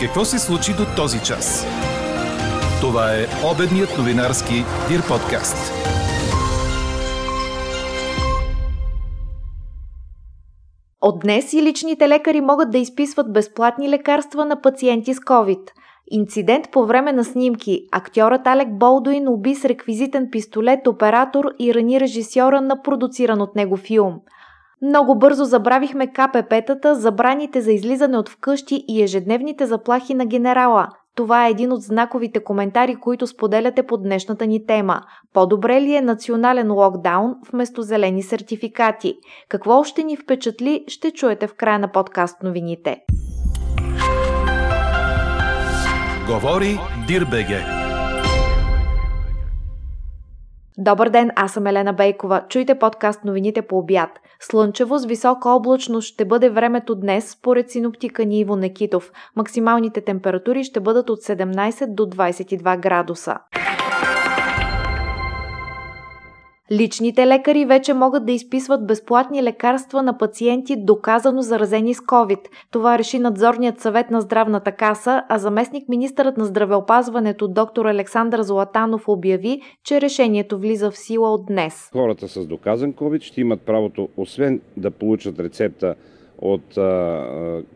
Какво се случи до този час? Това е обедният новинарски Дир подкаст. От днес и личните лекари могат да изписват безплатни лекарства на пациенти с COVID. Инцидент по време на снимки. Актьорът Алек Болдуин уби с реквизитен пистолет оператор и рани режисьора на продуциран от него филм. Много бързо забравихме КПП-тата, забраните за излизане от вкъщи и ежедневните заплахи на генерала. Това е един от знаковите коментари, които споделяте по днешната ни тема. По-добре ли е национален локдаун вместо зелени сертификати? Какво още ни впечатли, ще чуете в края на подкаст новините. Говори dir.bg. Добър ден, аз съм Елена Бейкова. Чуйте подкаст новините по обяд. Слънчево с висока облачност ще бъде времето днес, според синоптика ни Иво Некитов. Максималните температури ще бъдат от 17 до 22 градуса. Личните лекари вече могат да изписват безплатни лекарства на пациенти, доказано заразени с COVID. Това реши надзорният съвет на Здравната каса, а заместник-министърът на здравеопазването доктор Александър Златанов обяви, че решението влиза в сила от днес. Хората с доказан COVID ще имат правото, освен да получат рецепта от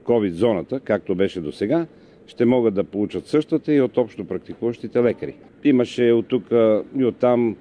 COVID зоната, както беше до сега, ще могат да получат същата и от общо практикуващите лекари. Имаше от тук и от там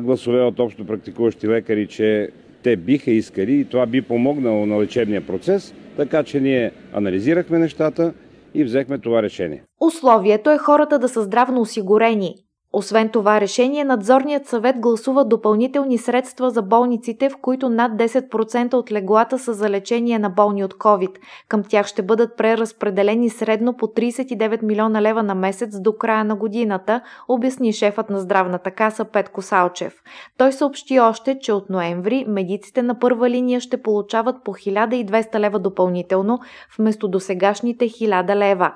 гласове от общо практикуващи лекари, че те биха искали и това би помогнало на лечебния процес, така че ние анализирахме нещата и взехме това решение. Условието е хората да са здравно осигурени. Освен това решение, надзорният съвет гласува допълнителни средства за болниците, в които над 10% от леглата са за лечение на болни от COVID. Към тях ще бъдат преразпределени средно по 39 милиона лева на месец до края на годината, обясни шефът на Здравната каса Петко Салчев. Той съобщи още, че от ноември медиците на първа линия ще получават по 1200 лева допълнително, вместо досегашните 1000 лева.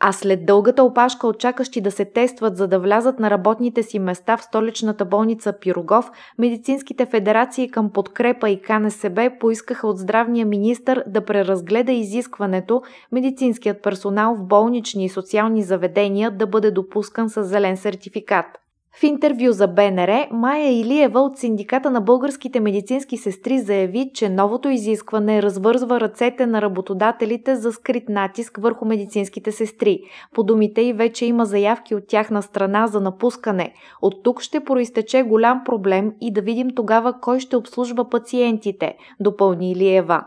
А след дългата опашка от чакащи да се тестват, за да влязат на работните си места в столичната болница Пирогов, медицинските федерации към Подкрепа и КНСБ поискаха от здравния министър да преразгледа изискването медицинският персонал в болнични и социални заведения да бъде допускан със зелен сертификат. В интервю за БНР, Майя Илиева от Синдиката на българските медицински сестри заяви, че новото изискване развързва ръцете на работодателите за скрит натиск върху медицинските сестри. По думите ѝ вече има заявки от тяхна страна за напускане. От тук ще произтече голям проблем и да видим тогава кой ще обслужва пациентите, допълни Илиева.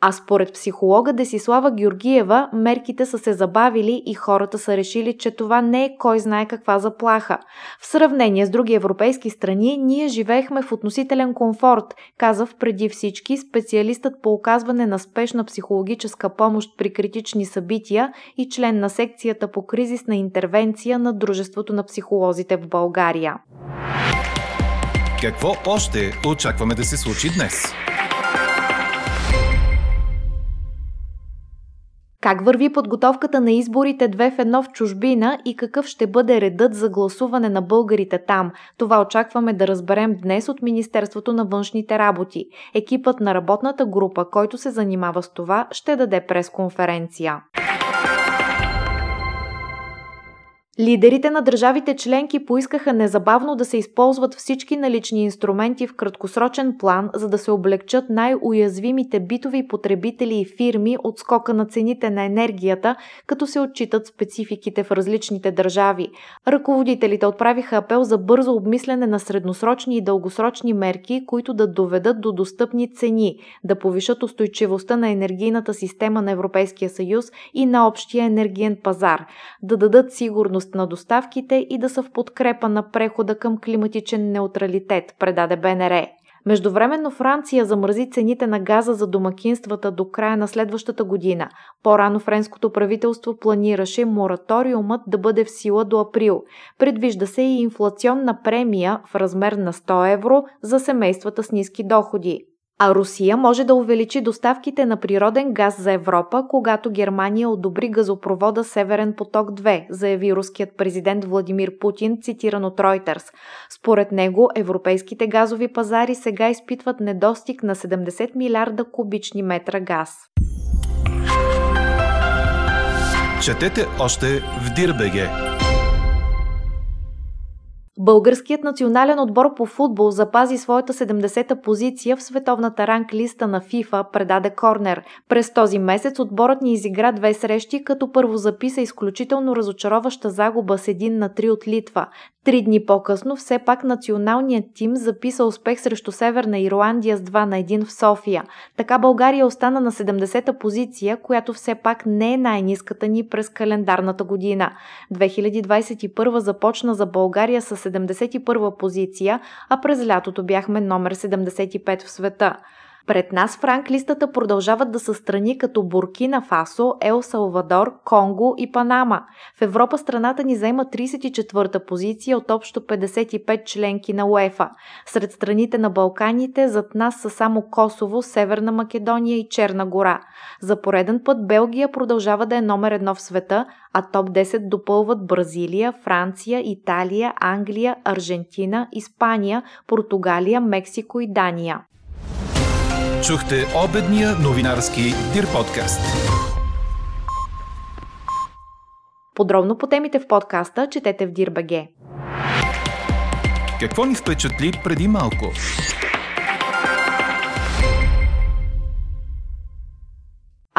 А според психолога Десислава Георгиева, мерките са се забавили и хората са решили, че това не е кой знае каква заплаха. В сравнение с други европейски страни, ние живеехме в относителен комфорт, каза преди всички специалистът по оказване на спешна психологическа помощ при критични събития и член на секцията по кризисна интервенция на Дружеството на психолозите в България. Какво още очакваме да се случи днес? Как върви подготовката на изборите 2 в 1 в чужбина и какъв ще бъде редът за гласуване на българите там? Това очакваме да разберем днес от Министерството на външните работи. Екипът на работната група, който се занимава с това, ще даде пресконференция. Лидерите на държавите членки поискаха незабавно да се използват всички налични инструменти в краткосрочен план, за да се облекчат най-уязвимите битови потребители и фирми от скока на цените на енергията, като се отчитат спецификите в различните държави. Ръководителите отправиха апел за бързо обмислене на средносрочни и дългосрочни мерки, които да доведат до достъпни цени, да повишат устойчивостта на енергийната система на Европейския съюз и на общия енергиен пазар, да дадат сигурност на доставките и да са в подкрепа на прехода към климатичен неутралитет, предаде БНР. Междувременно Франция замръзи цените на газа за домакинствата до края на следващата година. По-рано френското правителство планираше мораториумът да бъде в сила до април. Предвижда се и инфлационна премия в размер на 100 евро за семействата с ниски доходи. А Русия може да увеличи доставките на природен газ за Европа, когато Германия одобри газопровода Северен поток 2, заяви руският президент Владимир Путин, цитиран от Reuters. Според него, европейските газови пазари сега изпитват недостиг на 70 милиарда кубични метра газ. Четете още в dir.bg. Българският национален отбор по футбол запази своята 70-та позиция в световната ранглиста на FIFA, предаде Корнер. През този месец отборът ни изигра 2 срещи, като първо записа изключително разочароваща загуба с 1-3 от Литва. 3 дни по-късно все пак националният тим записа успех срещу Северна Ирландия с 2-1 в София. Така България остана на 70-та позиция, която все пак не е най-ниската ни през календарната година. 2021 започна за България с 71-ва позиция, а през лятото бяхме номер 75 в света. Пред нас в ранглистата продължават да са страни като Буркина Фасо, Ел Салвадор, Конго и Панама. В Европа страната ни заема 34-та позиция от общо 55 членки на УЕФА. Сред страните на Балканите зад нас са само Косово, Северна Македония и Черна гора. За пореден път Белгия продължава да е номер 1 в света, а топ-10 допълват Бразилия, Франция, Италия, Англия, Аржентина, Испания, Португалия, Мексико и Дания. Чухте обедния новинарски Дир подкаст. Подробно по темите в подкаста четете в dir.bg. Какво ни впечатли преди малко?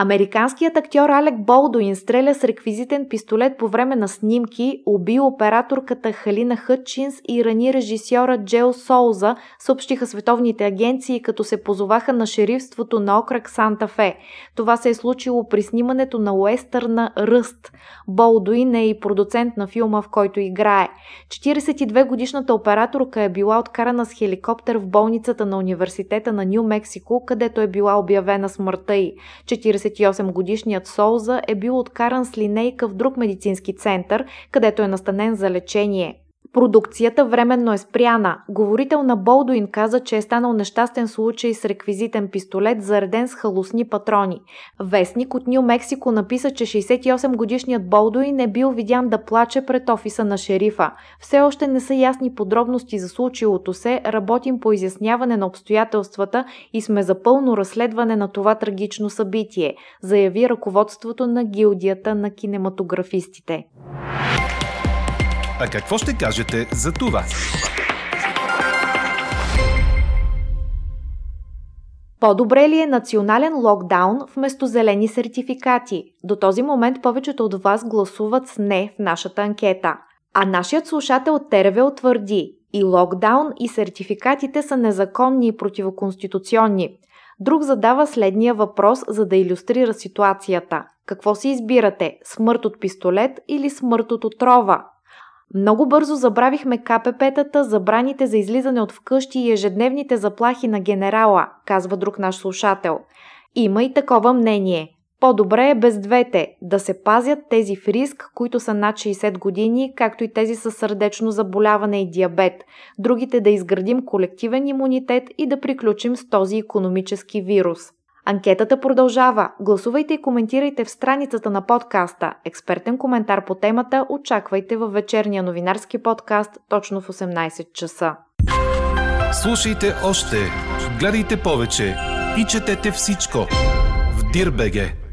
Американският актьор Алек Болдуин стреля с реквизитен пистолет по време на снимки, уби операторката Халина Хътчинс и рани режисьора Джел Солза, съобщиха световните агенции, като се позоваха на шерифството на окръг Санта-Фе. Това се е случило при снимането на уестърна Ръст. Болдуин е и продуцент на филма, в който играе. 42-годишната операторка е била откарана с хеликоптер в болницата на университета на Ню Мексико, където е била обявена смъртта й. 48-годишният Солза е бил откаран с линейка в друг медицински център, където е настанен за лечение. Продукцията временно е спряна. Говорител на Болдуин каза, че е станал нещастен случай с реквизитен пистолет, зареден с халосни патрони. Вестник от Ню Мексико написа, че 68-годишният Болдуин е бил видян да плаче пред офиса на шерифа. Все още не са ясни подробности за случилото се, работим по изясняване на обстоятелствата и сме за пълно разследване на това трагично събитие, заяви ръководството на гилдията на кинематографистите. А какво ще кажете за това? По-добре ли е национален локдаун вместо зелени сертификати? До този момент повечето от вас гласуват с не в нашата анкета. А нашият слушател Тервел твърди: и локдаун, и сертификатите са незаконни и противоконституционни. Друг задава следния въпрос, за да илюстрира ситуацията. Какво си избирате? Смърт от пистолет или смърт от отрова? Много бързо забравихме КПП-тата, забраните за излизане от вкъщи и ежедневните заплахи на генерала, казва друг наш слушател. Има и такова мнение. По-добре е без двете, да се пазят тези в риск, които са над 60 години, както и тези със сърдечно заболяване и диабет. Другите да изградим колективен имунитет и да приключим с този икономически вирус. Анкетата продължава. Гласувайте и коментирайте в страницата на подкаста. Експертен коментар по темата очаквайте във вечерния новинарски подкаст точно в 18 часа. Слушайте още, гледайте повече и четете всичко в dir.bg.